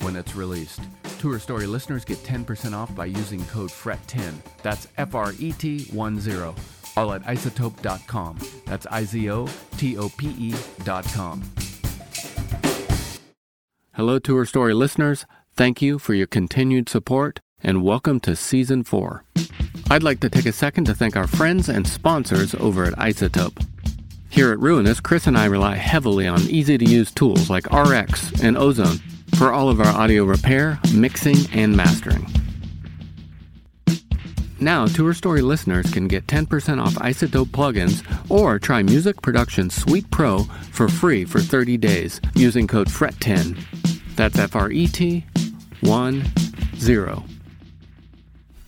when it's released. Tour Story listeners get 10% off by using code FRET10. That's FRET10, all at iZotope.com. That's iZotope.com. Hello, Tour Story listeners. Thank you for your continued support, and welcome to Season 4. I'd like to take a second to thank our friends and sponsors over at iZotope. Here at Ruinous, Chris and I rely heavily on easy-to-use tools like RX and Ozone for all of our audio repair, mixing, and mastering. Now, Tour Story listeners can get 10% off iZotope plugins or try Music Production Suite Pro for free for 30 days using code FRET10. That's FRET10.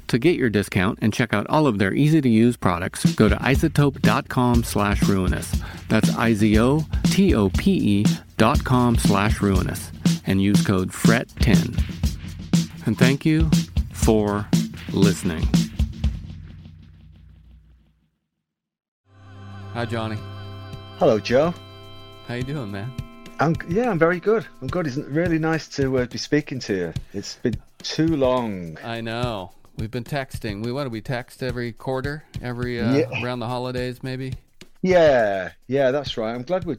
To get your discount and check out all of their easy-to-use products, go to iZotope.com/ruinous. That's iZotope.com/ruinous. And use code FRET10. And thank you for listening. Hi, Johnny. Hello, Joe. How you doing, man? I'm very good. I'm good. It's really nice to be speaking to you. It's been too long. I know. We've been texting. We text every quarter, around the holidays, maybe. Yeah, that's right. I'm glad we're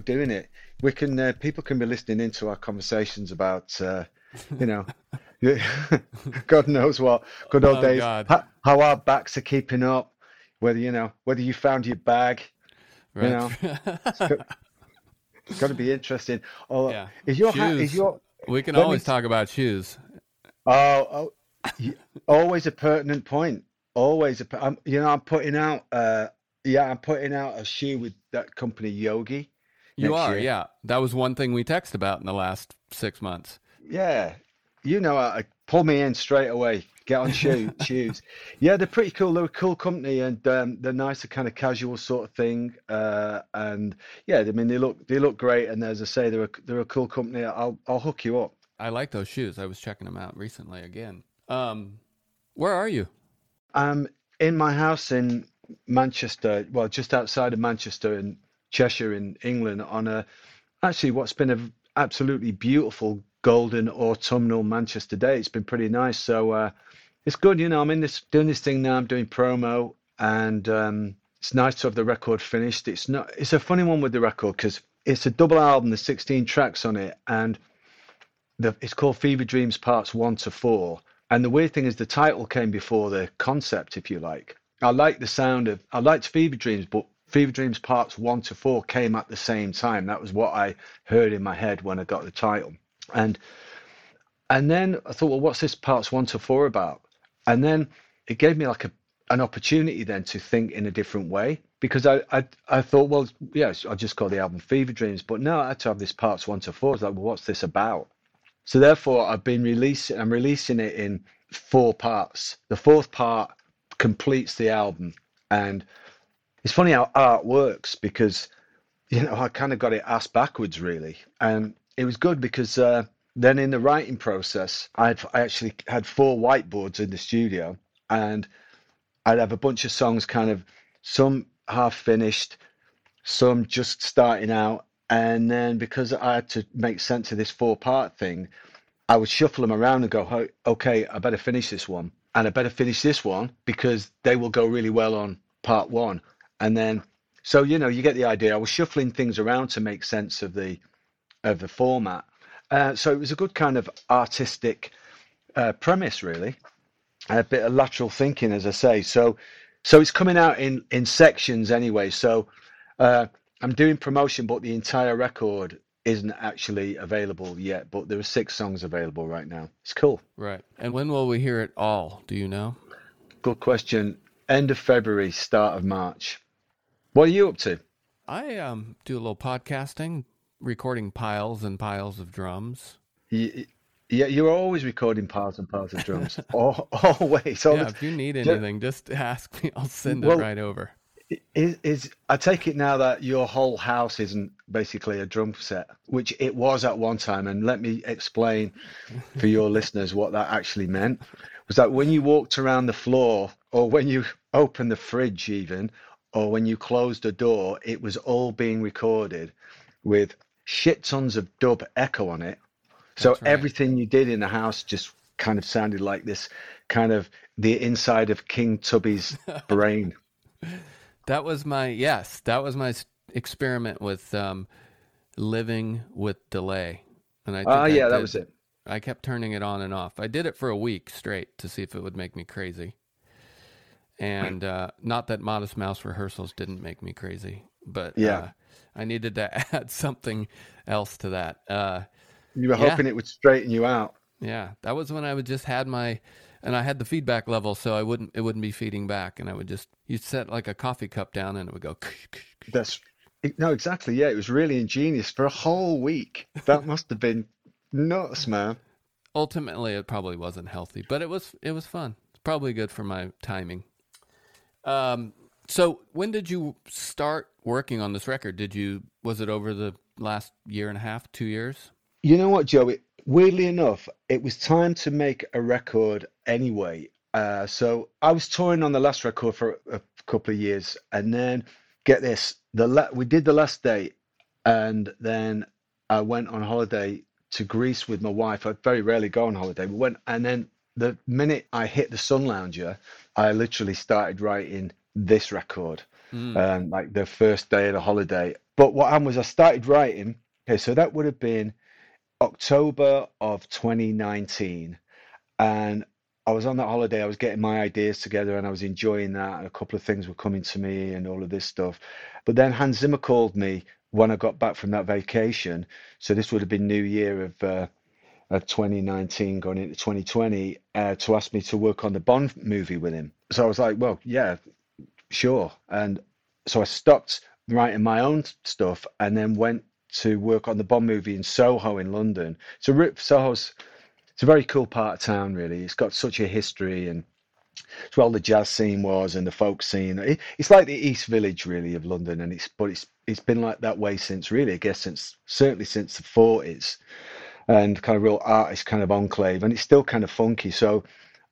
doing it. We can. People can be listening into our conversations about, God knows what. Good old days. God. How our backs are keeping up. Whether you found your bag, right. It's got to be interesting. Oh, yeah. We can always talk about shoes. Oh, always a pertinent point. I'm putting out a shoe with that company Yogi. You are, year. Yeah. That was one thing we texted about in the last 6 months. Yeah, I pull me in straight away. Get on shoes. Yeah, they're pretty cool. They're a cool company, and they're nicer, kind of casual sort of thing. And yeah, I mean, they look great. And as I say, they're a cool company. I'll hook you up. I like those shoes. I was checking them out recently again. Where are you? I'm in my house in Manchester. Well, just outside of Manchester in Cheshire, in England, on what's been an absolutely beautiful golden autumnal Manchester day. It's been pretty nice. So it's good. I'm doing this thing now. I'm doing promo, and it's nice to have the record finished. It's a funny one with the record because it's a double album. There's 16 tracks on it, and it's called Fever Dreams Parts 1 to 4. And the weird thing is the title came before the concept, if you like. I liked Fever Dreams, but Fever Dreams Parts 1 to 4 came at the same time. That was what I heard in my head when I got the title. And then I thought, well, what's this Parts 1 to 4 about? And then it gave me like an opportunity then to think in a different way, because I thought, well, yes, I'll just call the album Fever Dreams, but no, I had to have this parts 1 to 4. It's like, well, what's this about? So therefore, I'm releasing it in 4 parts. The 4th part completes the album. And it's funny how art works, because, you know, I kind of got it ass backwards, really. And it was good because then in the writing process, I actually had 4 whiteboards in the studio, and I'd have a bunch of songs, kind of some half finished, some just starting out. And then because I had to make sense of this 4-part thing, I would shuffle them around and go, okay, I better finish this one. And I better finish this one because they will go really well on part 1. And then, so, you know, you get the idea. I was shuffling things around to make sense of the format. So it was a good kind of artistic premise, really. A bit of lateral thinking, as I say. So it's coming out in sections anyway. So, I'm doing promotion, but the entire record isn't actually available yet. But there are 6 songs available right now. It's cool. Right. And when will we hear it all? Do you know? Good question. End of February, start of March. What are you up to? I do a little podcasting, recording piles and piles of drums. Yeah, you're always recording piles and piles of drums. Always. Yeah, if you need anything, just ask me. I'll send it right over. I take it now that your whole house isn't basically a drum set, which it was at one time. And let me explain for your listeners what that actually meant. Was that when you walked around the floor, or when you opened the fridge even, or when you closed a door, it was all being recorded with shit tons of dub echo on it. So right. Everything you did in the house just kind of sounded like this kind of the inside of King Tubby's brain. That was my experiment with living with delay. And I think that was it. I kept turning it on and off. I did it for a week straight to see if it would make me crazy. And not that Modest Mouse rehearsals didn't make me crazy, but I needed to add something else to that. You were hoping it would straighten you out. Yeah, that was when I would just had my... And I had the feedback level, so it wouldn't be feeding back, and I would just, you'd set like a coffee cup down, and it would go. No, exactly. Yeah, it was really ingenious for a whole week. That must have been nuts, man. Ultimately, it probably wasn't healthy, but it was fun. It's probably good for my timing. So when did you start working on this record? Was it over the last year and a half, 2 years? You know what, Joe? Weirdly enough, it was time to make a record anyway. So I was touring on the last record for a couple of years, and then get this: we did The Last Day, and then I went on holiday to Greece with my wife. I very rarely go on holiday. We went, and then the minute I hit the Sun Lounger, I literally started writing this record, like the first day of the holiday. But what happened was I started writing. Okay, so that would have been October of 2019, and I was on that holiday. I was getting my ideas together, and I was enjoying that, and a couple of things were coming to me and all of this stuff. But then Hans Zimmer called me when I got back from that vacation, so this would have been New Year of 2019 going into 2020, to ask me to work on the Bond movie with him. So I was like, well, yeah, sure. And so I stopped writing my own stuff and then went to work on the Bond movie in Soho in London. So Soho's, it's a very cool part of town, really. It's got such a history, and it's where all the jazz scene was and the folk scene. It's like the East Village, really, of London, and it's been like that way since, really, I guess, since the 40s, and kind of real artist kind of enclave, and it's still kind of funky. So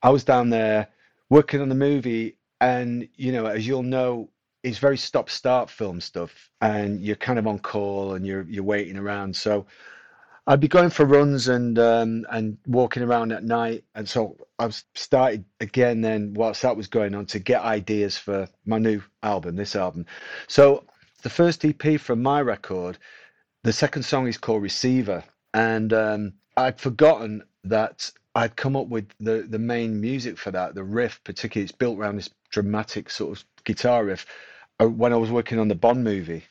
I was down there working on the movie, and you know, as you'll know, it's very stop-start film stuff, and you're kind of on call and you're waiting around. So I'd be going for runs and walking around at night. And so I've started again then whilst that was going on to get ideas for my new album, this album. So the first EP from my record, the second song is called Receiver. And I'd forgotten that I'd come up with the main music for that, the riff particularly. It's built around this dramatic sort of guitar riff when I was working on the Bond movie,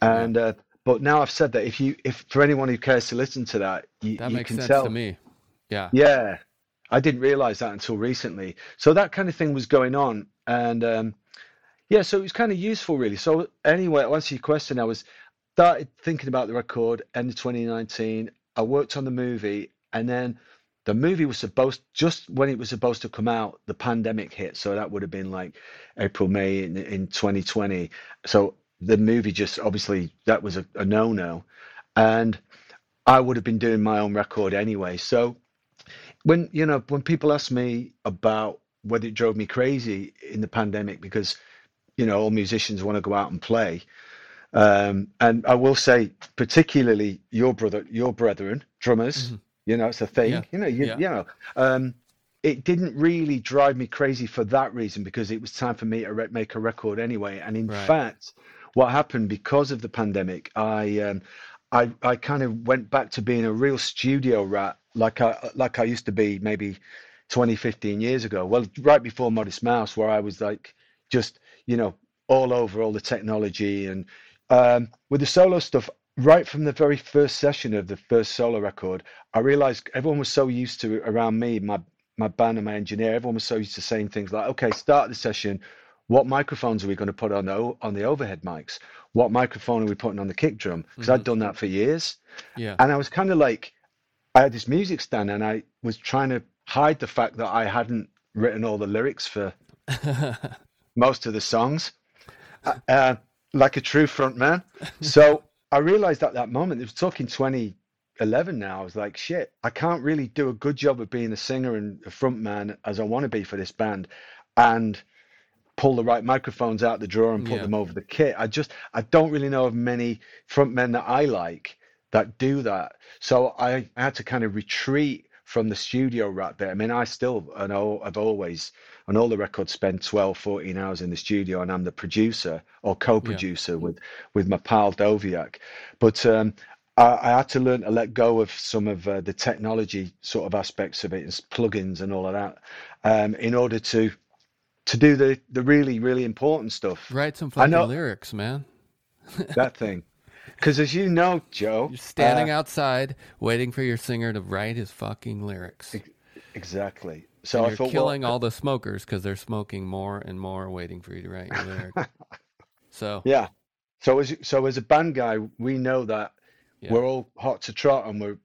and but now I've said that if for anyone who cares to listen to that, that makes sense to me. Yeah, I didn't realize that until recently. So that kind of thing was going on, And yeah, so it was kind of useful, really. So anyway, to answer your question, I was started thinking about the record end of 2019. I worked on the movie, and then the movie was supposed, just when it was supposed to come out, the pandemic hit. So that would have been like April, May in 2020. So the movie just, obviously, that was a no-no. And I would have been doing my own record anyway. So when, you know, when people ask me about whether it drove me crazy in the pandemic, because, you know, all musicians want to go out and play. And I will say, particularly your brethren, drummers, mm-hmm. you know, it's a thing, yeah. It didn't really drive me crazy for that reason, because it was time for me to make a record anyway. And in fact, what happened because of the pandemic, I kind of went back to being a real studio rat, like I used to be maybe 20, 15 years ago. Well, right before Modest Mouse, where I was like, just, you know, all over all the technology. And with the solo stuff, right from the very first session of the first solo record, I realized everyone was so used to, around me, my band and my engineer, everyone was so used to saying things like, okay, start the session, what microphones are we going to put on the overhead mics? What microphone are we putting on the kick drum? Because mm-hmm. I'd done that for years. Yeah. And I was kind of like, I had this music stand and I was trying to hide the fact that I hadn't written all the lyrics for most of the songs, like a true front man. So I realized at that moment, it was talking 2011 now, I was like, shit, I can't really do a good job of being a singer and a front man as I want to be for this band, and pull the right microphones out the drawer and put them over the kit. I don't really know of many front men that I like that do that. So I had to kind of retreat from the studio rat bit. I mean, I still, and I've always, on all the records, spend 12, 14 hours in the studio, and I'm the producer or co-producer with my pal Doviak. But I had to learn to let go of some of the technology sort of aspects of it, and plugins and all of that, in order to do the really, really important stuff. Write some fucking lyrics, man. That thing. Because as you know, Joe... You're standing outside waiting for your singer to write his fucking lyrics. Exactly. So you're killing all the smokers because they're smoking more and more waiting for you to write your lyrics. So... Yeah. So as a band guy, we know that we're all hot to trot, and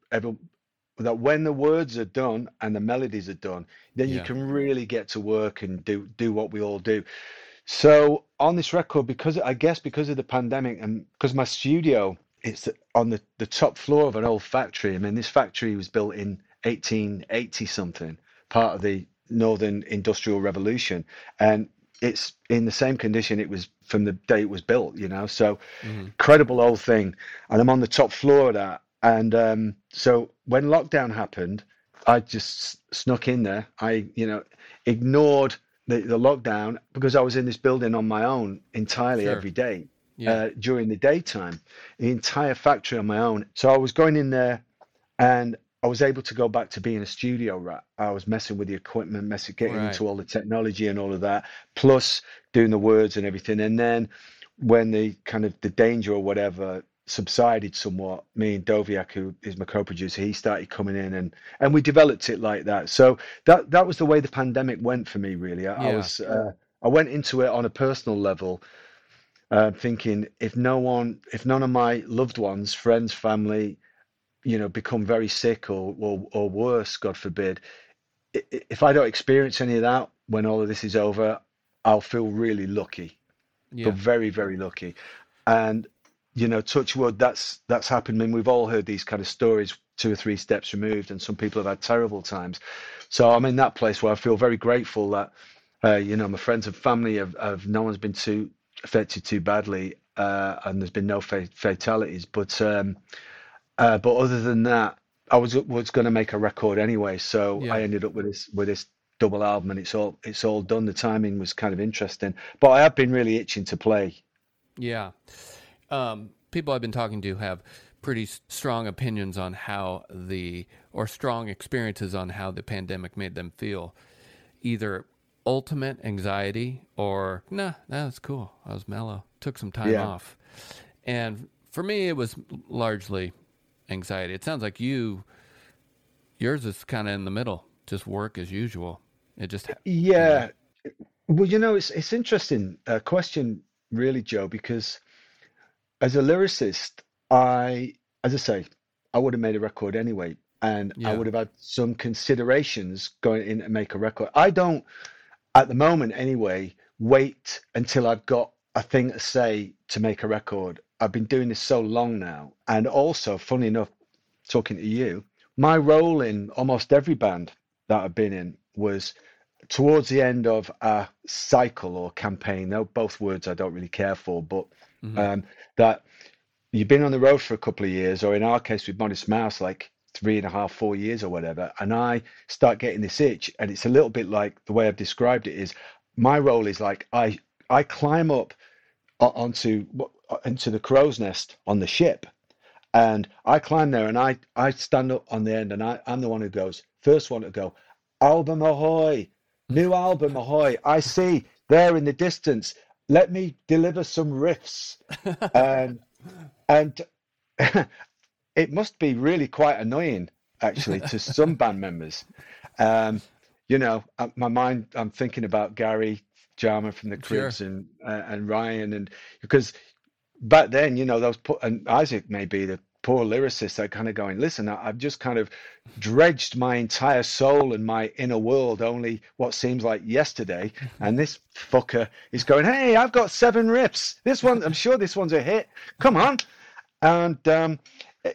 that when the words are done and the melodies are done, then you can really get to work and do what we all do. So on this record, because of the pandemic, and because my studio, it's on the top floor of an old factory. I mean, this factory was built in 1880 something, part of the Northern Industrial Revolution, and it's in the same condition it was from the day it was built, you know. So incredible old thing, and I'm on the top floor of that. And so when lockdown happened, I just snuck in there. I, you know, ignored the lockdown because I was in this building on my own entirely every day during the daytime, the entire factory on my own. So I was going in there and I was able to go back to being a studio rat. I was messing with the equipment, getting into all the technology and all of that, plus doing the words and everything. And then when the danger or whatever subsided somewhat, me and Doviak, who is my co-producer, he started coming in and we developed it like that. So that was the way the pandemic went for me, really. I went into it on a personal level, thinking if none of my loved ones, friends, family, you know, become very sick or worse, God forbid, if I don't experience any of that when all of this is over, I'll feel really lucky, but very, very lucky. And you know, touch wood, that's happened. I mean, we've all heard these kind of stories, 2 or 3 steps removed, and some people have had terrible times. So I'm in that place where I feel very grateful that, you know, my friends and family no one's been too affected too badly, and there's been no fatalities. But other than that, I was going to make a record anyway, so I ended up with this double album, and it's all done. The timing was kind of interesting, but I have been really itching to play. Yeah. People I've been talking to have pretty strong opinions on strong experiences on how the pandemic made them feel. Either ultimate anxiety or, nah, that was cool. I was mellow. Took some time off. And for me, it was largely anxiety. It sounds like yours is kind of in the middle, just work as usual. It just, Well, it's interesting question, really, Joe, because as a lyricist, as I say, I would have made a record anyway, and I would have had some considerations going in and make a record. I don't, at the moment anyway, wait until I've got a thing to say to make a record. I've been doing this so long now. And also, funny enough, talking to you, my role in almost every band that I've been in was towards the end of a cycle or campaign. They're both words I don't really care for, but that you've been on the road for a couple of years, or in our case with Modest Mouse, like 3.5, 4 years or whatever, and I start getting this itch. And it's a little bit like the way I've described it is, my role is like I climb up onto the crow's nest on the ship, and I climb there, and I stand up on the end, and I'm the one who goes, first one to go, album ahoy, new album ahoy, I see there in the distance, let me deliver some riffs. And it must be really quite annoying, actually, to some band members. My mind, I'm thinking about Gary Jarman from the Cribs and Ryan, and because back then, those, and Isaac may be the poor lyricists are kind of going, listen, I've just kind of dredged my entire soul and my inner world only what seems like yesterday, and this fucker is going, hey, I've got 7 riffs, this one, I'm sure this one's a hit, come on. And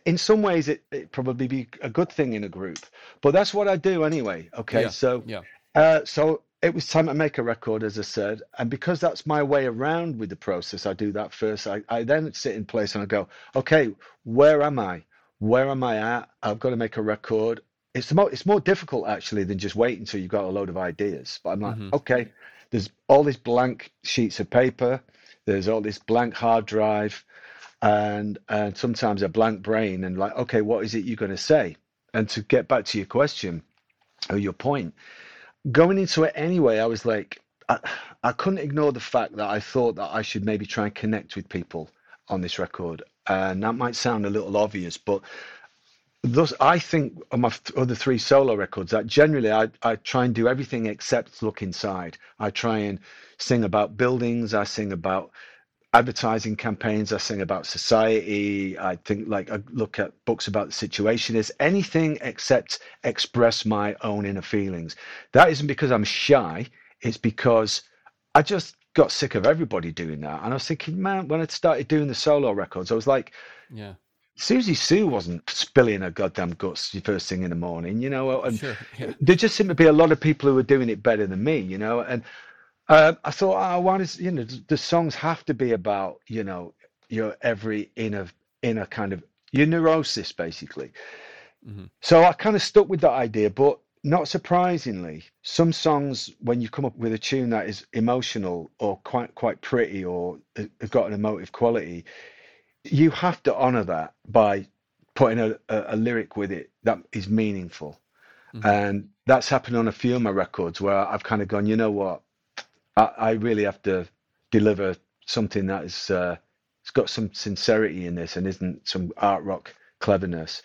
in some ways it probably be a good thing in a group, but that's what I do anyway. So it was time to make a record, as I said, and because that's my way around with the process, I do that first. I then sit in place and I go, okay, where am I? Where am I at? I've got to make a record. It's more difficult, actually, than just waiting until you've got a load of ideas. But I'm like, okay, there's all these blank sheets of paper. There's all this blank hard drive and sometimes a blank brain. And like, okay, what is it you're going to say? And to get back to your question or your point, going into it anyway, I was like, I couldn't ignore the fact that I thought that I should maybe try and connect with people on this record. And that might sound a little obvious, but those, I think on my other 3 solo records, that generally I try and do everything except look inside. I try and sing about buildings. I sing about advertising campaigns. I sing about society. I think, like, I look at books about the situation. Is anything except express my own inner feelings. That isn't because I'm shy, it's because I just got sick of everybody doing that. And I was thinking, man, when I started doing the solo records, I was like, Siouxsie Sioux wasn't spilling her goddamn guts first thing in the morning, and there just seemed to be a lot of people who were doing it better than me, and I thought, the songs have to be about, your every inner kind of your neurosis, basically. So I kind of stuck with that idea, but not surprisingly, some songs, when you come up with a tune that is emotional or quite pretty or has got an emotive quality, you have to honor that by putting a lyric with it that is meaningful. And that's happened on a few of my records where I've kind of gone, you know what? I really have to deliver something that is it's got some sincerity in this and isn't some art rock cleverness.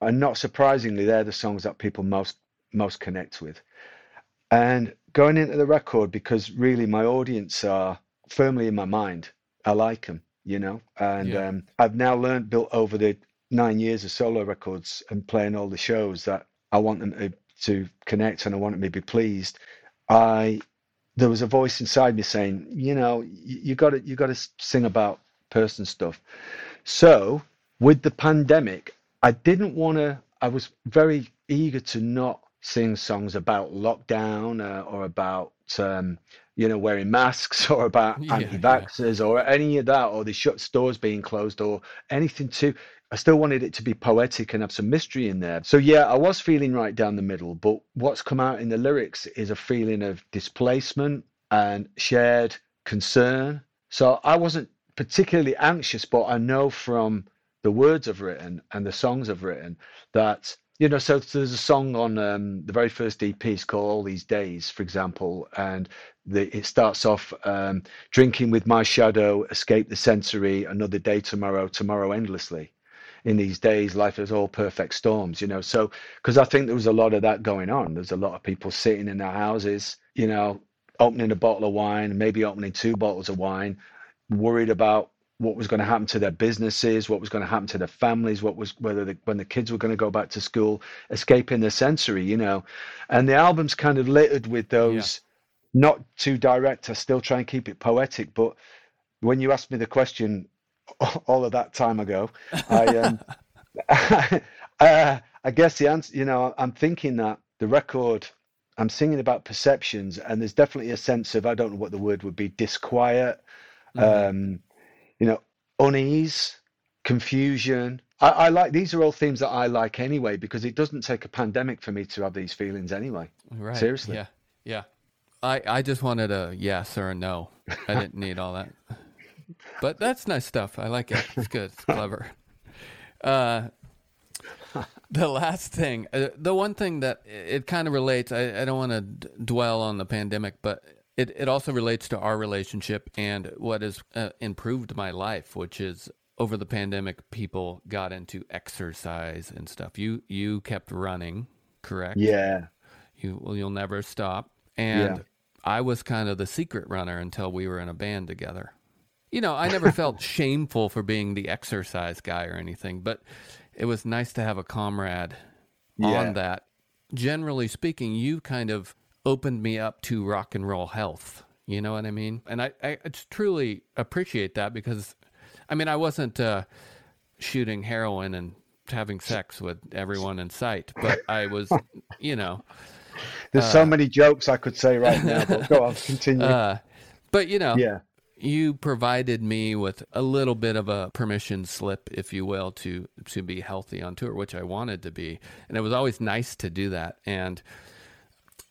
And not surprisingly, they're the songs that people most connect with. And going into the record, because really my audience are firmly in my mind, I like them, And I've now learned, built over the 9 years of solo records and playing all the shows, that I want them to connect and I want them to be pleased. There was a voice inside me saying, you got to sing about person stuff. So with the pandemic, I was very eager to not sing songs about lockdown or about, wearing masks or about anti-vaxxers or any of that, or the shut stores being closed or anything too. I still wanted it to be poetic and have some mystery in there. So, I was feeling right down the middle, but what's come out in the lyrics is a feeling of displacement and shared concern. So I wasn't particularly anxious, but I know from the words I've written and the songs I've written that, so there's a song on the very first EP, it's called All These Days, for example, and it starts off, drinking with my shadow, escape the sensory, another day tomorrow endlessly. In these days, life is all perfect storms, So, because I think there was a lot of that going on. There's a lot of people sitting in their houses, opening a bottle of wine, maybe opening 2 bottles of wine, worried about what was going to happen to their businesses, what was going to happen to their families, what was, whether the, when the kids were going to go back to school, escaping the sensory, you know. And the album's kind of littered with those, not too direct. I still try and keep it poetic, but when you asked me the question all of that time ago, I guess the answer, you know, I'm thinking that the record, I'm singing about perceptions, and there's definitely a sense of, I don't know what the word would be, disquiet, you know, unease, confusion. I like, these are all themes that I like anyway, because it doesn't take a pandemic for me to have these feelings anyway. Right. Seriously. Yeah. Yeah. I just wanted a yes or a no. I didn't need all that. But that's nice stuff. I like it. It's good. It's clever. The last thing, the one thing that it kind of relates, I don't want to dwell on the pandemic, but it also relates to our relationship and what has improved my life, which is over the pandemic, people got into exercise and stuff. You kept running, correct? Yeah. You'll never stop. And yeah. I was kind of the secret runner until we were in a band together. You know, I never felt shameful for being the exercise guy or anything, but it was nice to have a comrade on that. Generally speaking, you kind of opened me up to rock and roll health. You know what I mean? And I truly appreciate that because, I mean, I wasn't shooting heroin and having sex with everyone in sight, but I was, you know. There's so many jokes I could say right now, but go on, continue. But, you know. Yeah. You provided me with a little bit of a permission slip, if you will, to be healthy on tour, which I wanted to be. And it was always nice to do that. And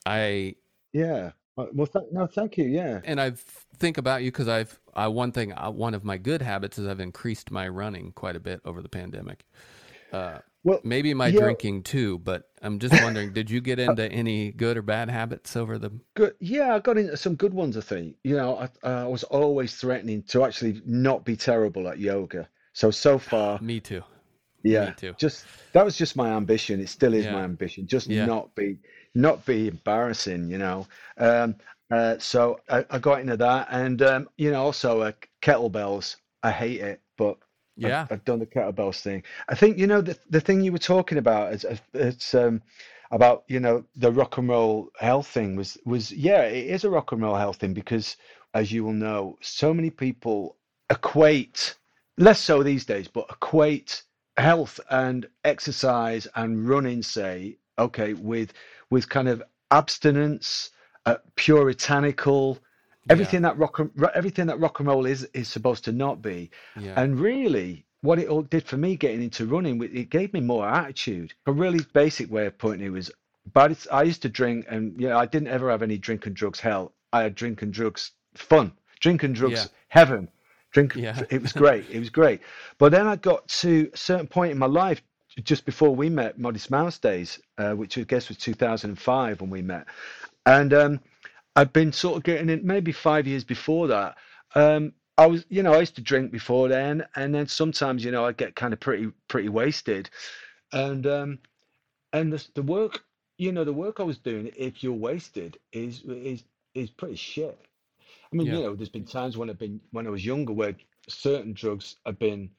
I... Yeah. Well, thank you. Yeah. And I think about you because one of my good habits is I've increased my running quite a bit over the pandemic. Well, maybe my drinking too, but I'm just wondering, did you get into any good or bad habits over the... Good, yeah, I got into some good ones, I think. You know, I was always threatening to actually not be terrible at yoga. So far... Me too. Yeah. Me too. That was just my ambition. It still is my ambition. Just not be embarrassing, you know. So I got into that. And, you know, also kettlebells. I hate it, but... Yeah, I've done the kettlebells thing. I think, you know, the thing you were talking about is it's about, you know, the rock and roll health thing was it is a rock and roll health thing because, as you will know, so many people equate, less so these days, but equate health and exercise and running, say, okay, with kind of abstinence, puritanical. Everything that rock and roll is supposed to not be, and really, what it all did for me getting into running, it gave me more attitude. A really basic way of putting it was, I used to drink, and I didn't ever have any drink and drugs hell. I had drink and drugs fun, drink and drugs heaven, It was great. It was great. But then I got to a certain point in my life, just before we met, Modest Mouse days, which I guess was 2005 when we met, and. I'd been sort of getting in maybe 5 years before that. I used to drink before then, and then sometimes, you know, I'd get kind of pretty wasted, and the work, you know, the work I was doing, if you're wasted, is pretty shit. I mean, you know, there's been times when I was younger where certain drugs have been,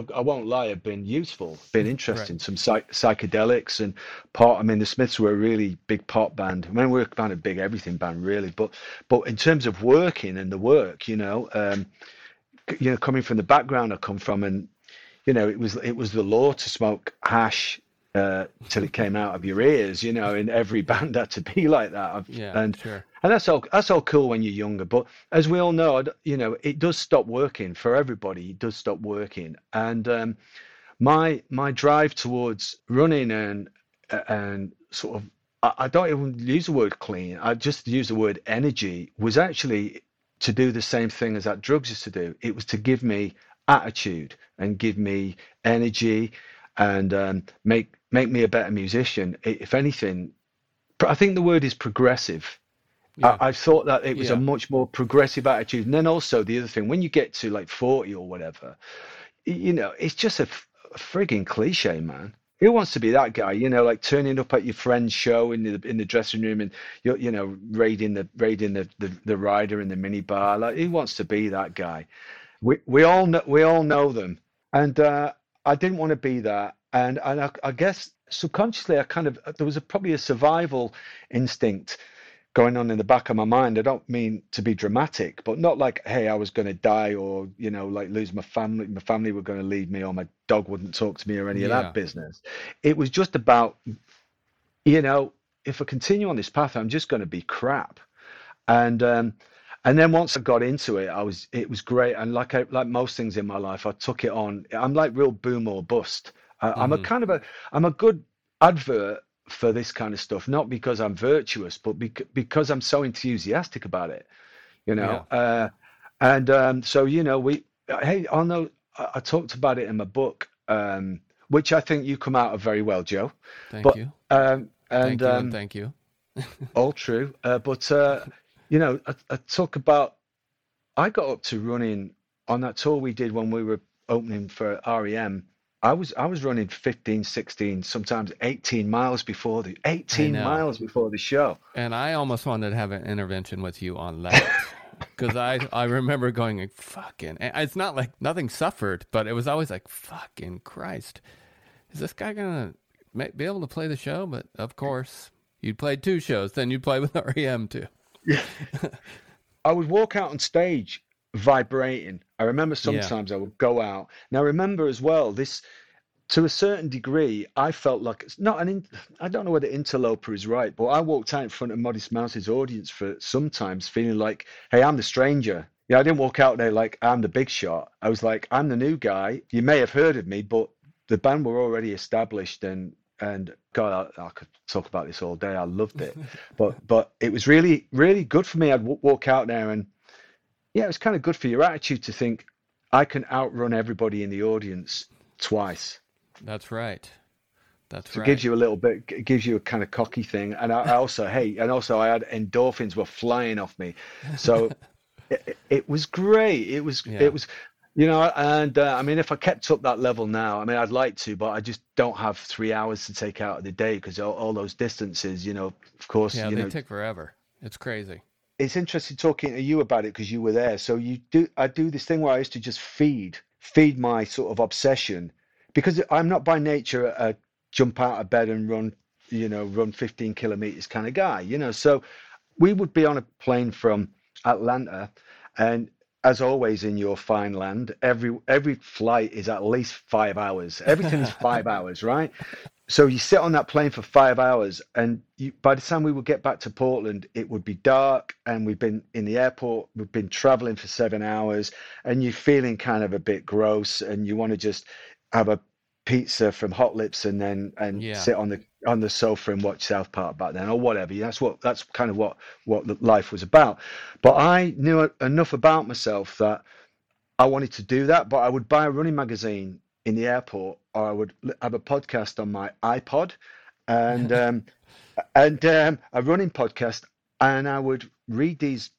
I won't lie, have been useful, been interesting. Right. Some psychedelics and pop. I mean, the Smiths were a really big pop band. I mean, we were kind of a big everything band, really. But in terms of working and the work, you know, coming from the background I come from, and you know, it was the law to smoke hash till it came out of your ears. You know, in every band had to be like that. And that's all cool when you're younger, but as we all know, you know, it does stop working for everybody. It does stop working, and my drive towards running and sort of, I don't even use the word clean. I just use the word energy, was actually to do the same thing as that drugs used to do. It was to give me attitude and give me energy and make me a better musician. If anything, I think the word is progressive. Yeah. I thought that it was a much more progressive attitude. And then also the other thing, when you get to like 40 or whatever, you know, it's just a frigging cliche, man. Who wants to be that guy? You know, like turning up at your friend's show in the dressing room and you know raiding the rider in the minibar. Like, who wants to be that guy? We all know them, and I didn't want to be that. And I guess subconsciously I kind of, there was probably a survival instinct going on in the back of my mind. I don't mean to be dramatic, but not like, hey, I was going to die, or, you know, like lose my family were going to leave me, or my dog wouldn't talk to me, or any of that business. It was just about, you know, if I continue on this path, I'm just going to be crap. And then once I got into it, it was great. And like most things in my life, I took it on. I'm like real boom or bust. I'm a good advert for this kind of stuff, not because I'm virtuous, but because I'm so enthusiastic about it, you know. So, you know, I talked about it in my book, which I think you come out of very well, Joe. Thank you. Thank you. All true. You know, I talk about, I got up to running on that tour we did when we were opening for REM. I was running 15, 16, sometimes 18 miles before the show. And I almost wanted to have an intervention with you on that, because I remember going, fucking, it's not like nothing suffered, but it was always like, fucking Christ, is this guy going to be able to play the show? But of course, you played two shows, then you play with REM too. Yeah. I would walk out on stage vibrating. I remember sometimes I would go out. Now, remember as well, this, to a certain degree, I felt like it's not I don't know whether interloper is right, but I walked out in front of Modest Mouse's audience for sometimes feeling like, hey, I'm the stranger. Yeah, I didn't walk out there like I'm the big shot. I was like, I'm the new guy. You may have heard of me, but the band were already established, and God, I could talk about this all day. I loved it, but it was really, really good for me. I'd walk out there and, yeah, it's kind of good for your attitude to think, I can outrun everybody in the audience twice. That's right. It gives you a little bit, it gives you a kind of cocky thing. And I also I had, endorphins were flying off me. So it was great. It was, you know, and I mean, if I kept up that level now, I mean, I'd like to, but I just don't have 3 hours to take out of the day, because all those distances, you know, of course, yeah, they take forever. It's crazy. It's interesting talking to you about it because you were there. So I do this thing where I used to just feed my sort of obsession, because I'm not by nature a jump out of bed and run 15 kilometers kind of guy, you know. So we would be on a plane from Atlanta, and as always in your fine land, every flight is at least 5 hours. Everything is 5 hours, right? So you sit on that plane for 5 hours, and by the time we would get back to Portland, it would be dark, and we've been in the airport, we've been traveling for 7 hours, and you're feeling kind of a bit gross, and you want to just have a pizza from Hot Lips and sit on the sofa and watch South Park back then, or whatever. That's kind of what life was about. But I knew enough about myself that I wanted to do that, but I would buy a running magazine in the airport, or I would have a podcast on my iPod and a running podcast, and I would read these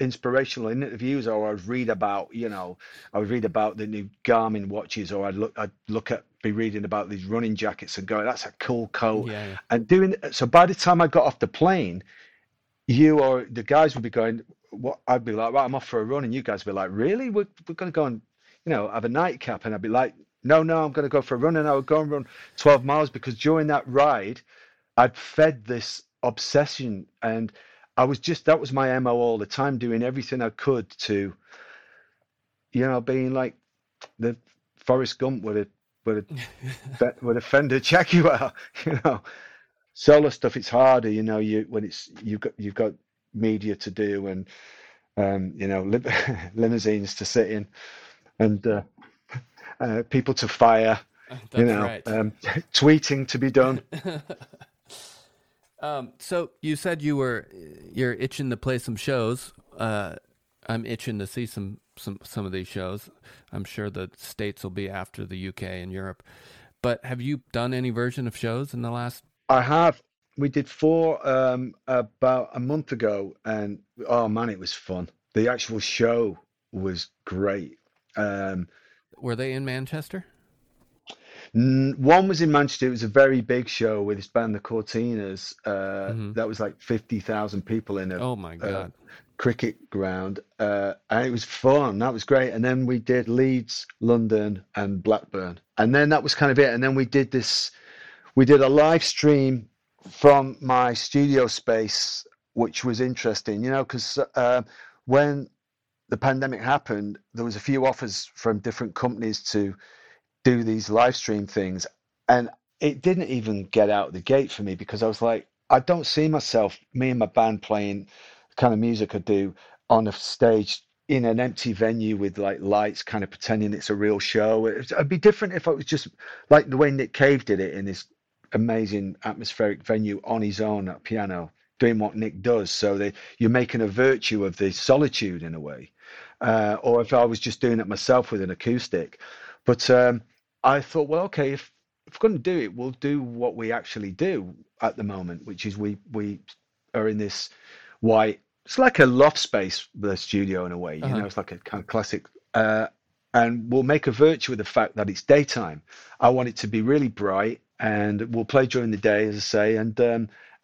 inspirational interviews, or I'd read about, you know, I would read about the new Garmin watches, or I'd be reading about these running jackets and going, that's a cool coat. Yeah. And doing, so by the time I got off the plane, you or the guys would be going, what? I'd be like, right, I'm off for a run. And you guys would be like, really? We're going to go and, you know, have a nightcap. And I'd be like, no, I'm going to go for a run. And I would go and run 12 miles, because during that ride, I'd fed this obsession. And I was just, that was my MO all the time, doing everything I could to, you know, being like the Forrest Gump with a Fender Jaguar, you know. Solo stuff, it's harder, you know, you've got media to do, and, you know, limousines to sit in, and, people to fire, that's, you know, right. Tweeting to be done. So you said you're itching to play some shows. I'm itching to see some of these shows. I'm sure the States will be after the UK and Europe. But have you done any version of shows in the last? I have. We did 4 about a month ago, and oh man, it was fun. The actual show was great. Were they in Manchester? One was in Manchester. It was a very big show with this band, the Cortinas. That was like 50,000 people in a cricket ground. And it was fun. That was great. And then we did Leeds, London, and Blackburn. And then that was kind of it. And then we did this. We did a live stream from my studio space, which was interesting, you know, because when the pandemic happened, there was a few offers from different companies to do these live stream things. And it didn't even get out of the gate for me, because I was like, I don't see myself, me and my band, playing the kind of music I do on a stage in an empty venue with like lights, kind of pretending it's a real show. It'd be different if it was just like the way Nick Cave did it in this amazing atmospheric venue on his own at piano, doing what Nick does. So you're making a virtue of the solitude in a way. Or if I was just doing it myself with an acoustic. But I thought, well, okay, if we're going to do it, we'll do what we actually do at the moment, which is we are in this white, it's like a loft space, the studio, in a way, you know, it's like a kind of classic, and we'll make a virtue of the fact that it's daytime. I want it to be really bright, and we'll play during the day, as I say, and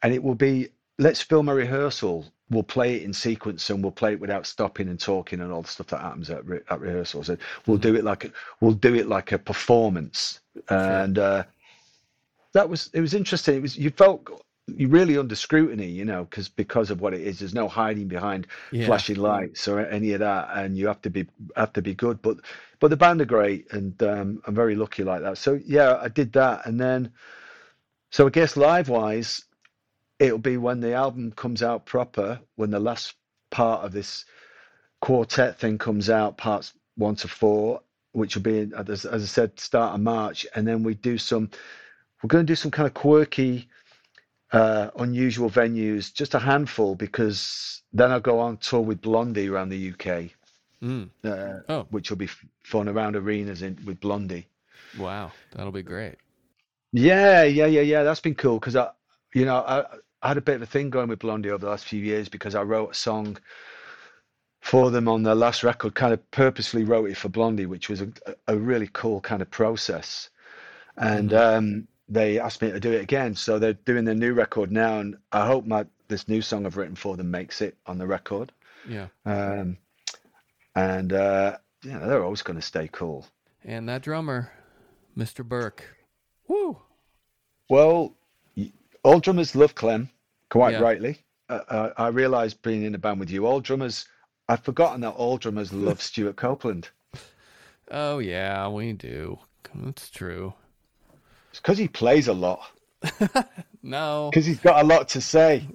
it will be, let's film a rehearsal. We'll play it in sequence, and we'll play it without stopping and talking and all the stuff that happens at rehearsals. And we'll do it like a performance. And it was interesting. It was, you felt you're really under scrutiny, you know, because of what it is. There's no hiding behind flashing lights or any of that, and you have to be good. But the band are great, and I'm very lucky like that. So yeah, I did that, and then so I guess live wise, it'll be when the album comes out proper, when the last part of this quartet thing comes out, parts 1 to 4, which will be, as I said, start of March. And then we're going to do some kind of quirky, unusual venues, just a handful, because then I'll go on tour with Blondie around the UK, which will be fun, around arenas with Blondie. Wow, that'll be great. Yeah. That's been cool, because you know, I had a bit of a thing going with Blondie over the last few years, because I wrote a song for them on their last record, kind of purposely wrote it for Blondie, which was a really cool kind of process. And they asked me to do it again. So they're doing their new record now, and I hope this new song I've written for them makes it on the record. Yeah. Yeah, they're always going to stay cool. And that drummer, Mr. Burke. Woo! Well, all drummers love Clem, quite rightly. I realised being in a band with you, I've forgotten that all drummers love Stuart Copeland. Oh, yeah, we do. That's true. It's because he plays a lot. No. Because he's got a lot to say.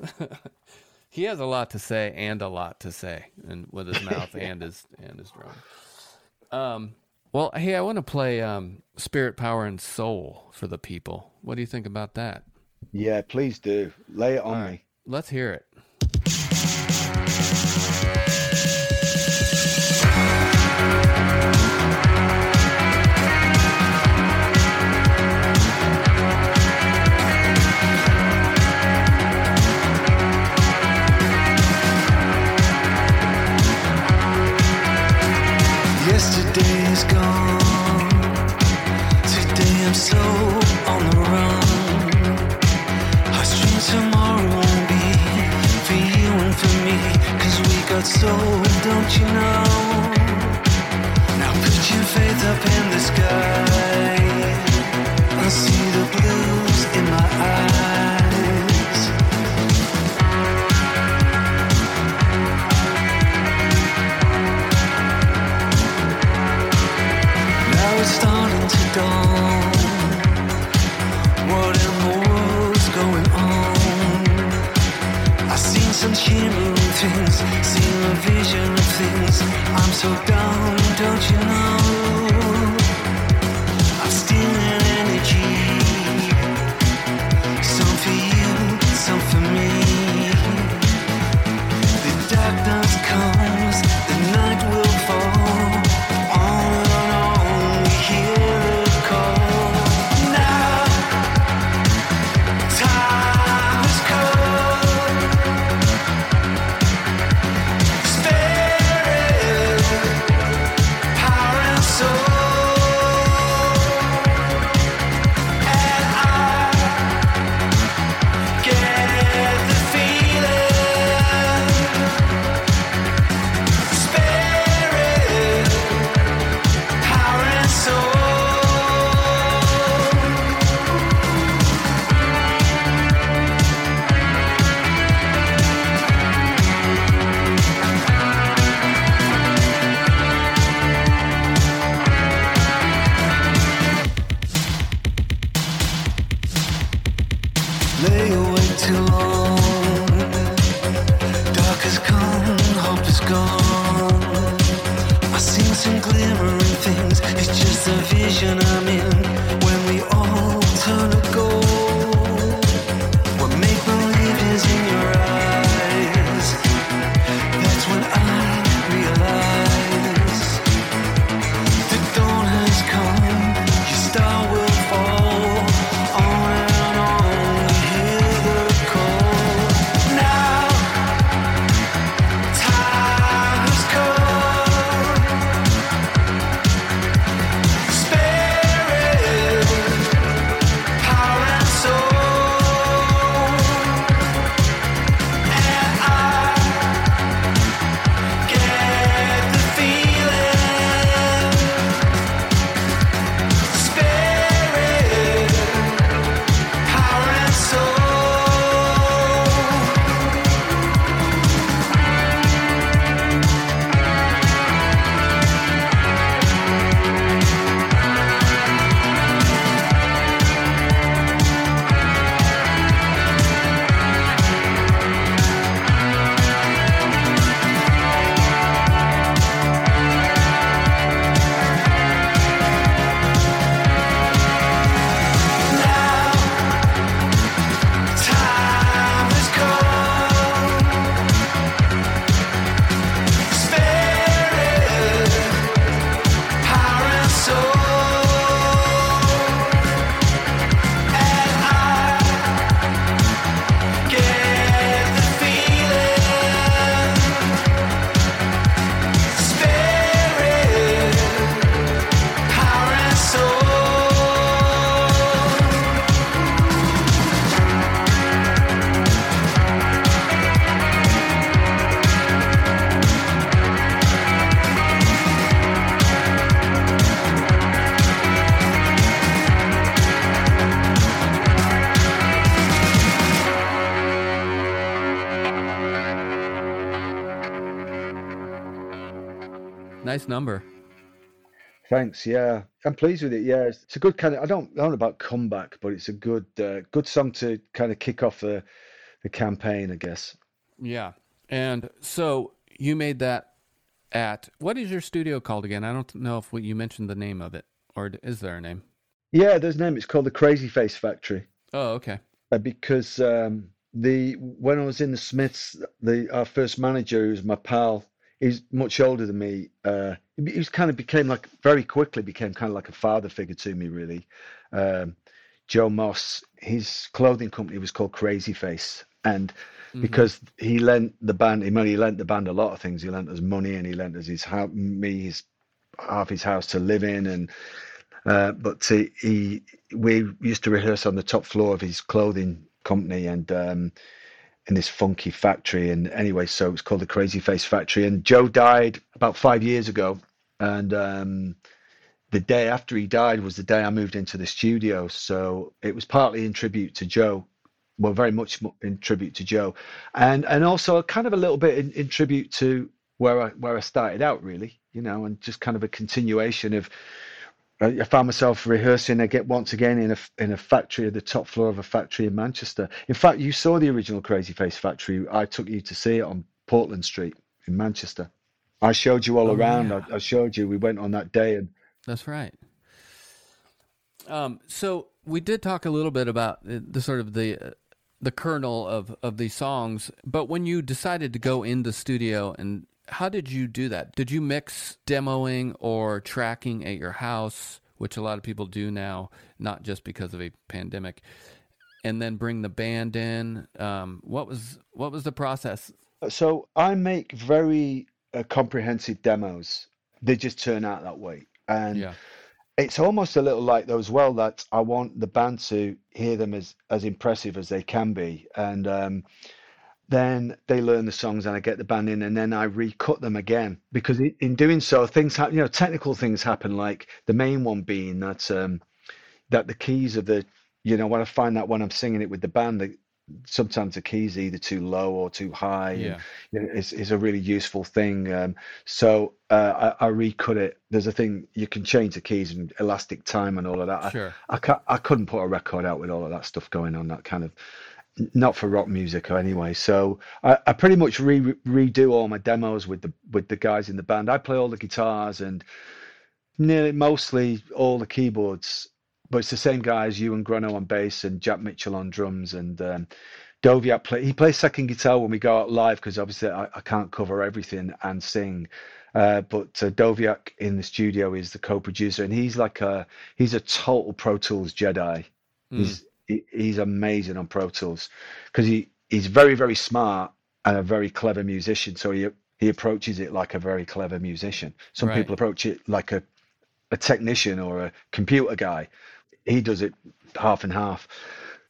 He has a lot to say, and with his mouth and his drum. Well, hey, I want to play Spirit, Power, and Soul for the people. What do you think about that? Yeah, please do. Lay it on me. Let's hear it. Yesterday is gone. Today I'm slow on the run. Tomorrow won't be for you and for me, 'cause we got soul, don't you know? Now put your faith up in the sky and see the blues in my eyes. Now it's starting to dawn. What in the world's going on? Seen some shimmering things, seen a vision of things. I'm so down, don't you know? I'm stealing energy, some for you, some for me. The darkness comes, the night will fall. On we hear the call. Now, time is cold. and glimmering things. It's just a vision I'm in when we all turn to gold. What make believe is in your eyes. That's when I realize the dawn has come. Your star will fall. On and on we hear the call. Now time has come. Spirit, power and soul, and I get the feeling. Spirit, power and soul. Now time has come. Spirit, power and soul, and I get the feeling. Spirit, power and soul. Nice number. Thanks. Yeah, I'm pleased with it. Yeah, it's a good kind of. I don't know about comeback, but it's a good, good song to kind of kick off the campaign, I guess. Yeah. And so you made that at, what is your studio called again? I don't know if you mentioned the name of it, or is there a name? Yeah, there's a name. It's called the Crazy Face Factory. Oh, okay. Because when I was in the Smiths, our first manager, who was my pal. He's much older than me. He kind of very quickly became kind of like a father figure to me, really. Joe Moss, his clothing company was called Crazy Face. And because he lent the band a lot of things. He lent us money, and he lent us half his house to live in. And we used to rehearse on the top floor of his clothing company, and in this funky factory. And anyway, so it's called the Crazy Face Factory. And Joe died about 5 years ago, and the day after he died was the day I moved into the studio. So it was partly in tribute to Joe, well, very much in tribute to Joe, and also kind of a little bit in tribute to where I started out, really, you know, and just kind of a continuation of. I found myself rehearsing once again in a factory, at the top floor of a factory in Manchester. In fact, you saw the original Crazy Face Factory. I took you to see it on Portland Street in Manchester. I showed you all around. Yeah. I showed you. We went on that day, and that's right. So we did talk a little bit about the sort of the kernel of these songs. But when you decided to go into studio and how did you do that? Did you mix demoing or tracking at your house, which a lot of people do now, not just because of a pandemic, and then bring the band in? What was the process? So I make very comprehensive demos. They just turn out that way. And it's almost a little like those, that I want the band to hear them as impressive as they can be. And, then they learn the songs, and I get the band in, and then I recut them again, because in doing so, things happen, you know, technical things happen, like the main one being that the keys of the, you know, when I find that when I'm singing it with the band, sometimes the keys are either too low or too high. Yeah. And, you know, it's a really useful thing. So I recut it. There's a thing, you can change the keys and elastic time and all of that. Sure. I couldn't put a record out with all of that stuff going on, that kind of not for rock music or anyway. So I pretty much redo all my demos with the guys in the band. I play all the guitars and nearly mostly all the keyboards, but it's the same guys, Ewan Grono on bass and Jack Mitchell on drums, and Doviak plays second guitar when we go out live, because obviously I can't cover everything and sing. But Doviak in the studio is the co-producer, and he's a total Pro Tools Jedi. Mm. He's amazing on Pro Tools, because he's very, very smart and a very clever musician. So he approaches it like a very clever musician. Some right. people approach it like a technician or a computer guy. He does it half and half.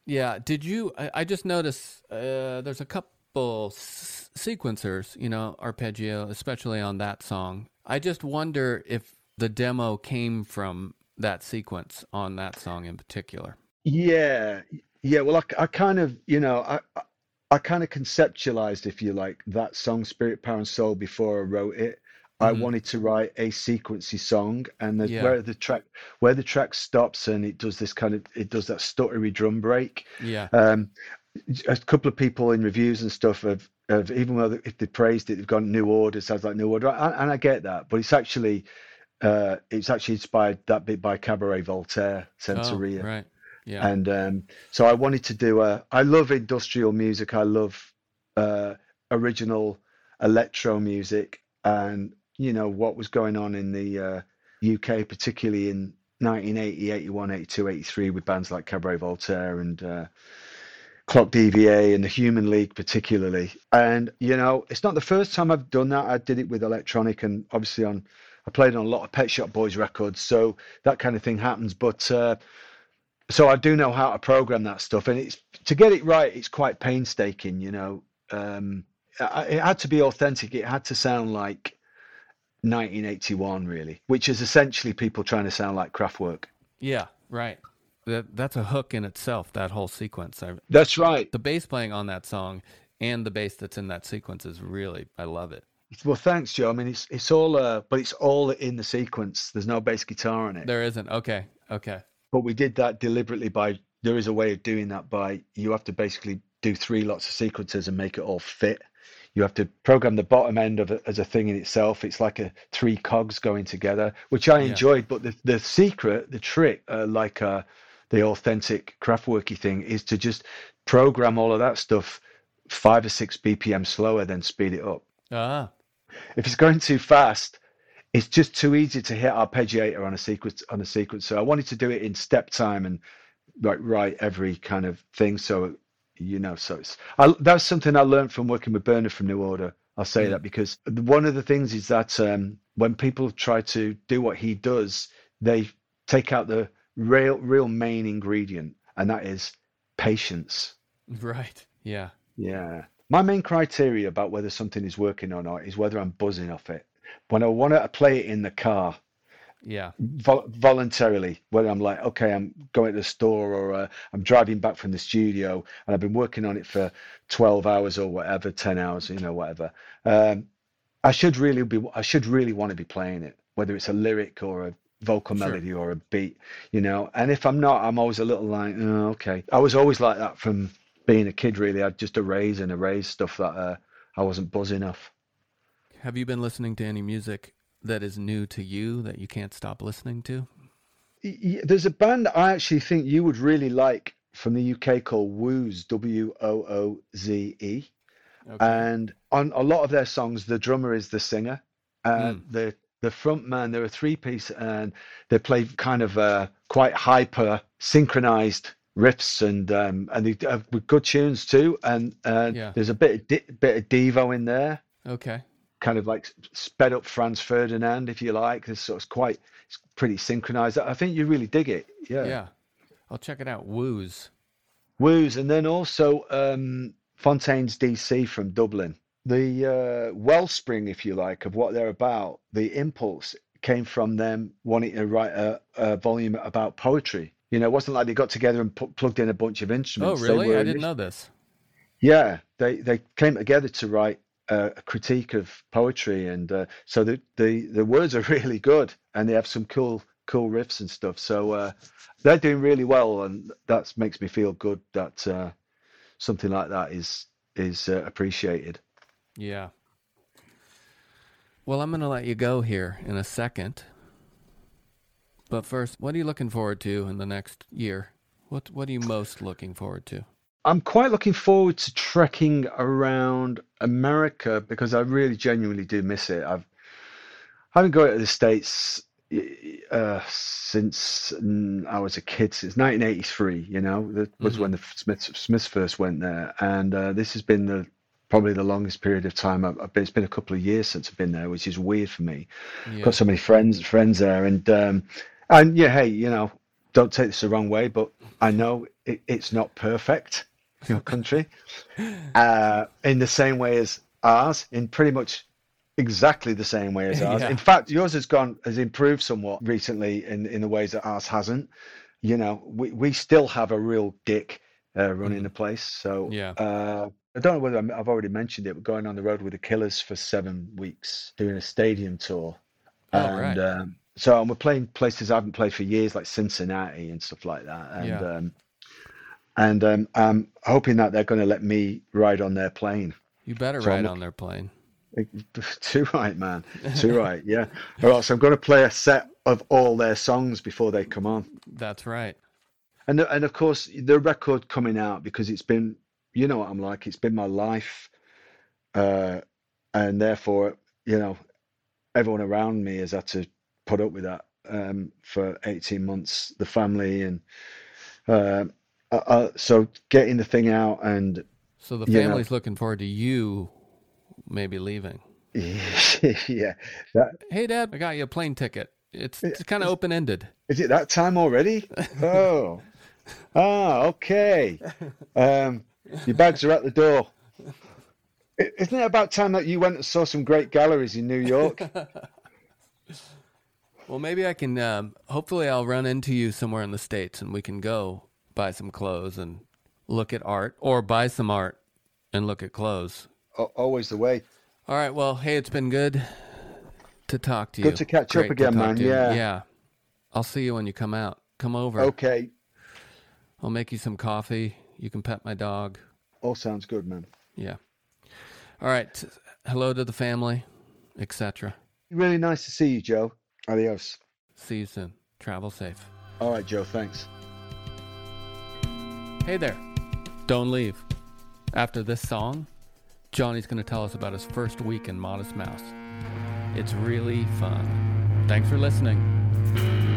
Yeah. Did you? I just noticed there's a couple sequencers, arpeggio, especially on that song. I just wonder if the demo came from that sequence on that song in particular. Yeah. Well, I kind of, I kind of conceptualized, if you like, that song, Spirit, Power, and Soul, before I wrote it. Mm-hmm. I wanted to write a sequency song, and where the track stops and it does this kind of, it does that stuttery drum break. Yeah. A couple of people in reviews and stuff have even though if they praised it, they've gone New Order, sounds like New Order, and I get that, but it's actually inspired that bit by Cabaret Voltaire, Sensoria. Oh, right. Yeah. And so I wanted to do I love industrial music. I love original electro music. And, what was going on in the UK, particularly in 1980, 81, 82, 83, with bands like Cabaret Voltaire and Clock DVA and the Human League particularly. And, it's not the first time I've done that. I did it with electronic, and obviously I played on a lot of Pet Shop Boys records. So that kind of thing happens. But... so I do know how to program that stuff, and it's to get it right. It's quite painstaking, it had to be authentic. It had to sound like 1981, really, which is essentially people trying to sound like Kraftwerk. Yeah, right. That's a hook in itself, that whole sequence. That's right. The bass playing on that song and the bass that's in that sequence is really, I love it. Well, thanks, Joe. I mean, it's all, but it's all in the sequence. There's no bass guitar in it. There isn't. Okay. But we did that deliberately there is a way of doing that by, you have to basically do three lots of sequences and make it all fit. You have to program the bottom end of it as a thing in itself. It's like a three cogs going together, which I enjoyed. But the secret, the trick, the authentic Kraftwerky thing is to just program all of that stuff 5 or 6 BPM slower, then speed it up. If it's going too fast, it's just too easy to hit arpeggiator on a sequencer. So I wanted to do it in step time and write every kind of thing. So, that's something I learned from working with Bernard from New Order. I'll say that, because one of the things is that when people try to do what he does, they take out the real main ingredient, and that is patience. Right. Yeah. Yeah. My main criteria about whether something is working or not is whether I'm buzzing off it. When I want to play it in the car, voluntarily, whether I'm like, okay, I'm going to the store, or I'm driving back from the studio and I've been working on it for 12 hours or whatever, 10 hours, whatever. I should really want to be playing it, whether it's a lyric or a vocal melody or a beat, and if I'm not, I'm always a little like, oh, okay. I was always like that from being a kid, really. I'd just erase stuff that I wasn't buzzing enough. Have you been listening to any music that is new to you that you can't stop listening to? There's a band I actually think you would really like from the UK called Wooze, Wooze. Okay. And on a lot of their songs, the drummer is the singer. The front man, they're a three-piece, and they play kind of quite hyper-synchronized riffs and they have good tunes too. And there's a bit of Devo in there. Okay. Kind of like sped up Franz Ferdinand, if you like. This sort of it's pretty synchronized. I think you really dig it. Yeah. I'll check it out. Wooze, and then also Fontaine's DC from Dublin. The wellspring, if you like, of what they're about, the impulse came from them wanting to write a volume about poetry. It wasn't like they got together and plugged in a bunch of instruments. Oh, really? I didn't know this. Yeah, they came together to write a critique of poetry, and so the words are really good, and they have some cool riffs and stuff, so they're doing really well, and that makes me feel good that something like that is appreciated. Yeah. Well, I'm going to let you go here in a second. But first, what are you looking forward to in the next year? What are you most looking forward to? I'm quite looking forward to trekking around America because I really genuinely do miss it. I haven't gone to the States since I was a kid, since 1983, you know. That was when the Smiths first went there. And this has been probably the longest period of time. It's been a couple of years since I've been there, which is weird for me. Yeah. Got so many friends there. And yeah, hey, you know, don't take this the wrong way, but I know it's not perfect, your country, in the same way as ours, in pretty much exactly the same way as ours. Yeah. In fact, yours has improved somewhat recently in the ways that ours hasn't. You know, we still have a real dick running the place. So yeah. I don't know whether I've already mentioned it, but going on the road with the Killers for 7 weeks, doing a stadium tour. Right. So we're playing places I haven't played for years, like Cincinnati and stuff like that. And I'm hoping that they're going to let me ride on their plane. You better ride on their plane. Too right, man. Too right, yeah. Or else I'm going to play a set of all their songs before they come on. That's right. And of course, the record coming out, because it's been, you know what I'm like, it's been my life. And therefore, you know, everyone around me has had to put up with that for 18 months, the family, and so getting the thing out. And so the family's looking forward to you maybe leaving. Yeah. Hey, Dad, I got you a plane ticket. It's kind of open-ended. Is it that time already? Oh, okay. Your bags are at the door. Isn't it about time that you went and saw some great galleries in New York? Well, maybe I can, hopefully I'll run into you somewhere in the States and we can go buy some clothes and look at art, or buy some art and look at clothes. Always the way. All right. Well, hey, it's been good to talk to you. Good to catch up again, man. Yeah. Yeah. I'll see you when you come out. Come over. Okay. I'll make you some coffee. You can pet my dog. All sounds good, man. Yeah. All right. Hello to the family, etc. Really nice to see you, Joe. Adios. See you soon. Travel safe. All right, Joe. Thanks. Hey there. Don't leave. After this song, Johnny's going to tell us about his first week in Modest Mouse. It's really fun. Thanks for listening. Forever.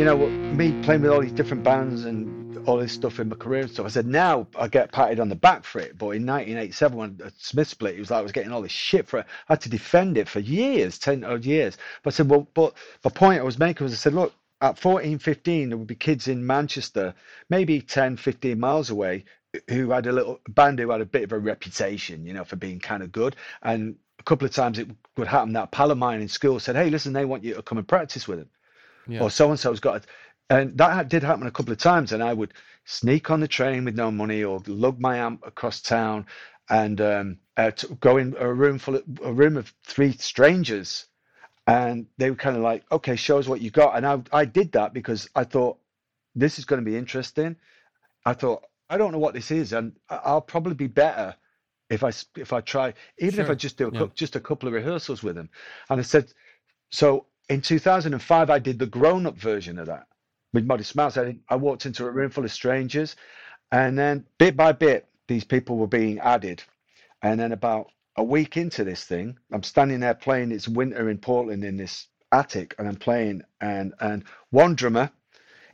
you know, me playing with all these different bands and all this stuff in my career and stuff, I said, now I get patted on the back for it. But in 1987, when Smith split, it was like I was getting all this shit for it. I had to defend it for years, 10 odd years. But I said, well, but the point I was making was I said, look, at 14, 15, there would be kids in Manchester, maybe 10, 15 miles away, who had a little band who had a bit of a reputation, you know, for being kind of good. And a couple of times it would happen that a pal of mine in school said, hey, listen, they want you to come and practice with them. Yeah. Or so-and-so's got it. And that did happen a couple of times. And I would sneak on the train with no money or lug my amp across town and go in a room of three strangers. And they were kind of like, okay, show us what you got. And I did that because I thought, this is going to be interesting. I thought, I don't know what this is, and I'll probably be better if I try, even sure. if I just do just a couple of rehearsals with them. And I said, so in 2005, I did the grown-up version of that with Modest Mouse. I walked into a room full of strangers, and then bit by bit, these people were being added. And then about a week into this thing, I'm standing there playing. It's winter in Portland in this attic, and I'm playing, and one drummer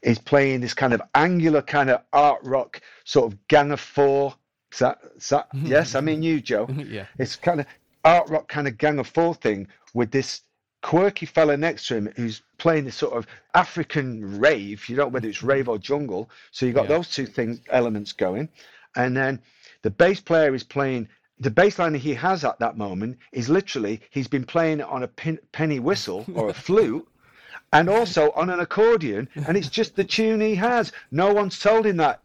is playing this kind of angular kind of art rock sort of Gang of Four. Is that yes, I mean you, Joe. Yeah. It's kind of art rock kind of Gang of Four thing with this quirky fella next to him who's playing this sort of African rave. You don't know whether it's rave or jungle. So you've got those two things, elements going. And then the bass player is playing, the bass line he has at that moment is literally, he's been playing on a penny whistle or a flute, and also on an accordion, and it's just the tune he has. No one's told him that.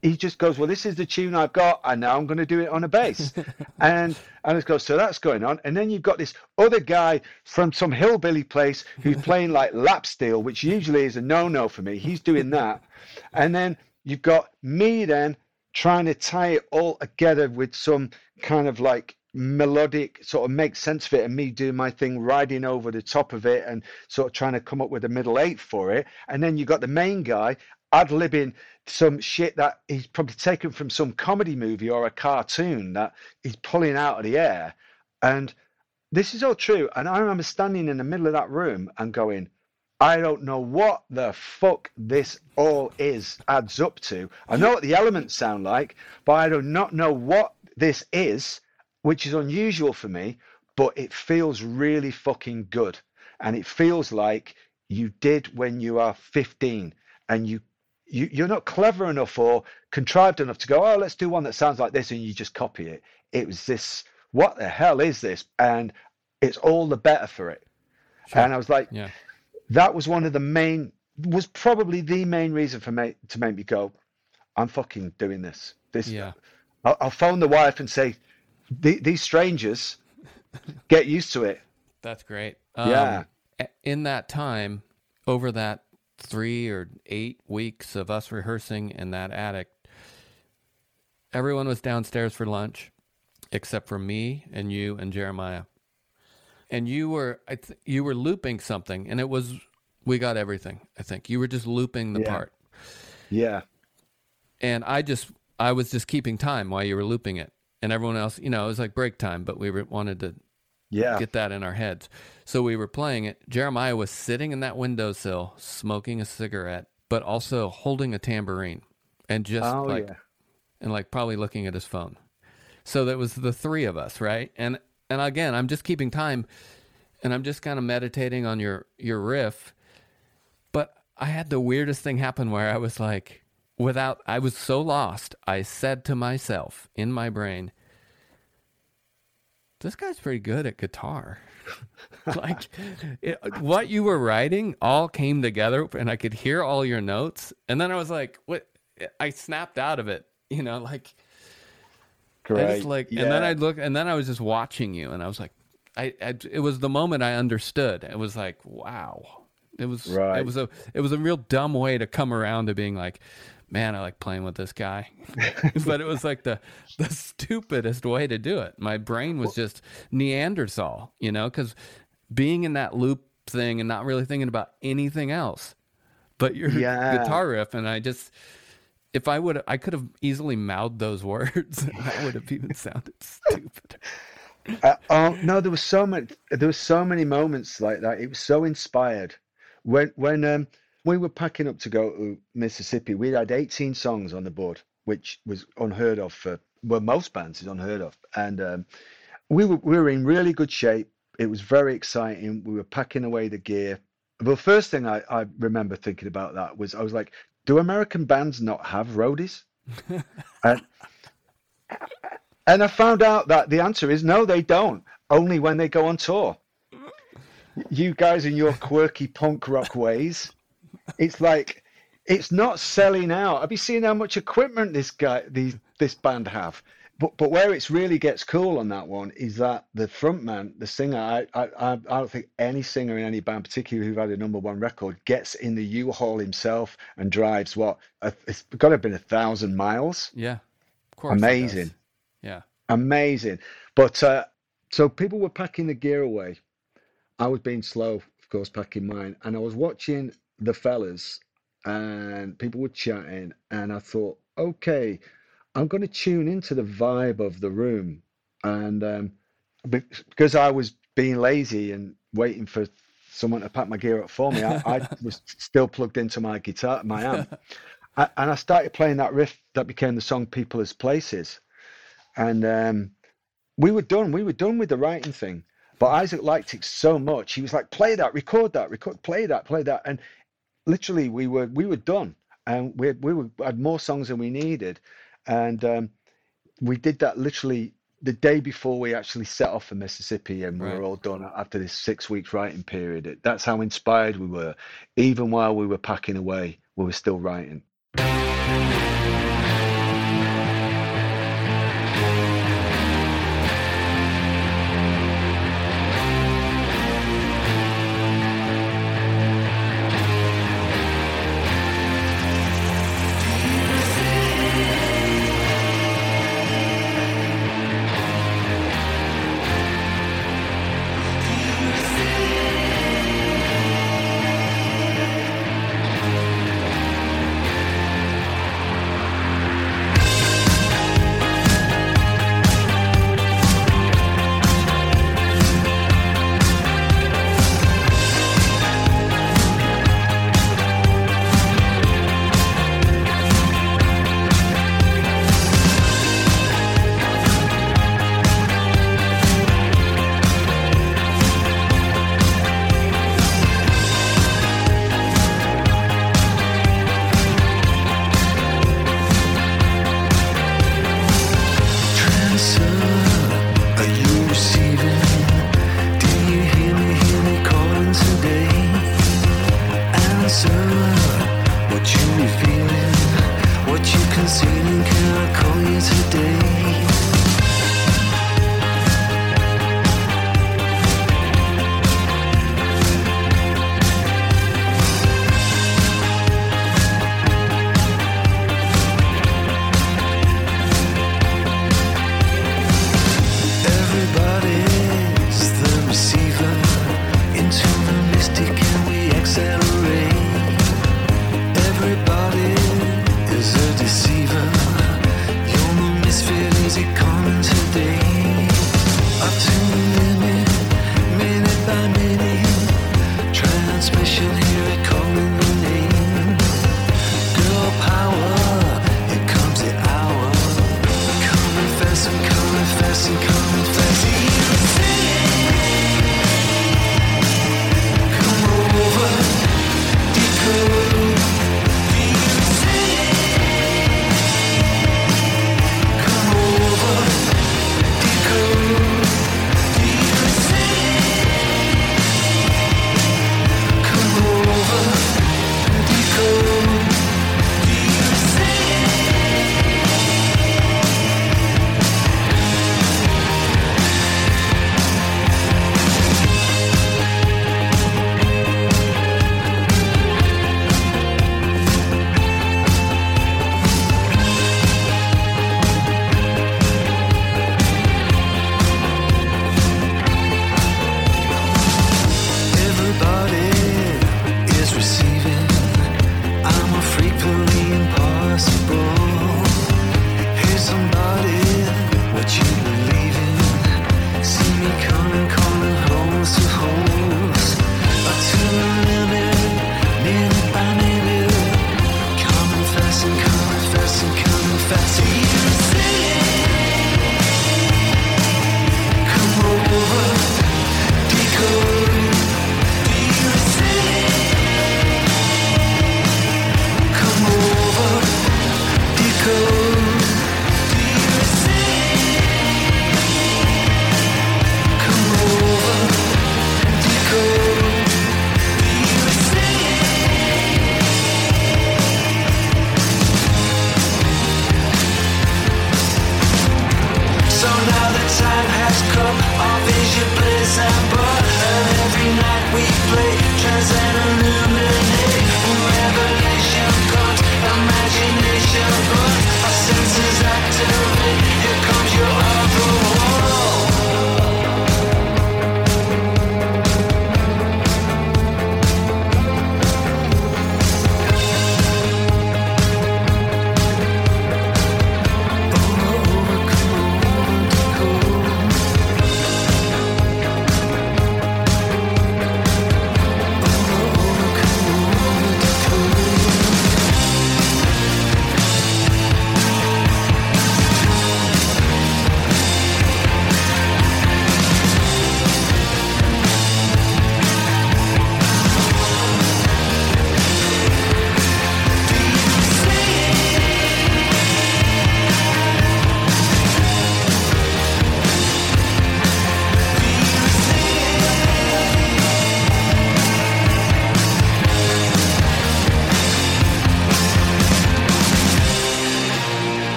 He just goes, well, this is the tune I've got, and now I'm going to do it on a bass. And it goes, so that's going on. And then you've got this other guy from some hillbilly place who's playing like lap steel, which usually is a no-no for me. He's doing that. And then you've got me then trying to tie it all together with some kind of like melodic sort of makes sense of it, and me doing my thing riding over the top of it and sort of trying to come up with a middle eight for it. And then you got the main guy ad-libbing some shit that he's probably taken from some comedy movie or a cartoon that he's pulling out of the air. And this is all true. And I remember standing in the middle of that room and going, I don't know what the fuck this all is adds up to. I know what the elements sound like, but I do not know what this is, which is unusual for me, but it feels really fucking good. And it feels like you did when you are 15, and you're not clever enough or contrived enough to go, oh, let's do one that sounds like this, and you just copy it. It was this, what the hell is this? And it's all the better for it. Sure. And I was like, that was probably the main reason for me to make me go, I'm fucking doing this. I'll phone the wife and say, these strangers, get used to it. That's great. In that time, over that 3 or 8 weeks of us rehearsing in that attic, everyone was downstairs for lunch, except for me and you and Jeremiah. And you were looping something, and it was, we got everything, I think. You were just looping the part. Yeah. And I was just keeping time while you were looping it. And everyone else, you know, it was like break time, but we wanted to get that in our heads. So we were playing it. Jeremiah was sitting in that windowsill, smoking a cigarette, but also holding a tambourine and just and probably looking at his phone. So that was the three of us, right? And again, I'm just keeping time, and I'm just kind of meditating on your riff. But I had the weirdest thing happen where I was like, I was so lost, I said to myself in my brain, this guy's pretty good at guitar. Like, what you were writing all came together, and I could hear all your notes. And then I was like, what? I snapped out of it, you know, like, great. I just like, and then I'd look, and then I was just watching you, and I was like, it was the moment I understood. It was like, wow. It was, right. it was a real dumb way to come around to being like, man, I like playing with this guy. But it was like the stupidest way to do it. My brain was just Neanderthal, you know, because being in that loop thing and not really thinking about anything else but your guitar riff. And I just, I could have easily mouthed those words, and that would have even sounded stupid. No, there were so many moments like that. It was so inspired. When we were packing up to go to Mississippi. We had 18 songs on the board, which was unheard of for, well, most bands is unheard of. And we were in really good shape. It was very exciting. We were packing away the gear. The first thing I remember thinking about that was, I was like, do American bands not have roadies? And I found out that the answer is no, they don't. Only when they go on tour. You guys in your quirky punk rock ways. It's like, it's not selling out. Have you seen how much equipment this band have? But where it really gets cool on that one is that the front man, the singer, I don't think any singer in any band, particularly who've had a number one record, gets in the U-Haul himself and drives what? It's got to have been 1,000 miles. Yeah, of course. Amazing. Yeah. Amazing. But so people were packing the gear away. I was being slow, of course, packing mine. And I was watching the fellas and people were chatting. And I thought, okay, I'm going to tune into the vibe of the room. And because I was being lazy and waiting for someone to pack my gear up for me, I was still plugged into my guitar, my amp. And I started playing that riff that became the song People as Places. And we were done with the writing thing, but Isaac liked it so much. He was like, play that, record that, play that. And literally we were done, and we had more songs than we needed. And we did that literally the day before we actually set off for Mississippi, and we were all done after this 6 weeks writing period. That's how inspired we were. Even while we were packing away, we were still writing.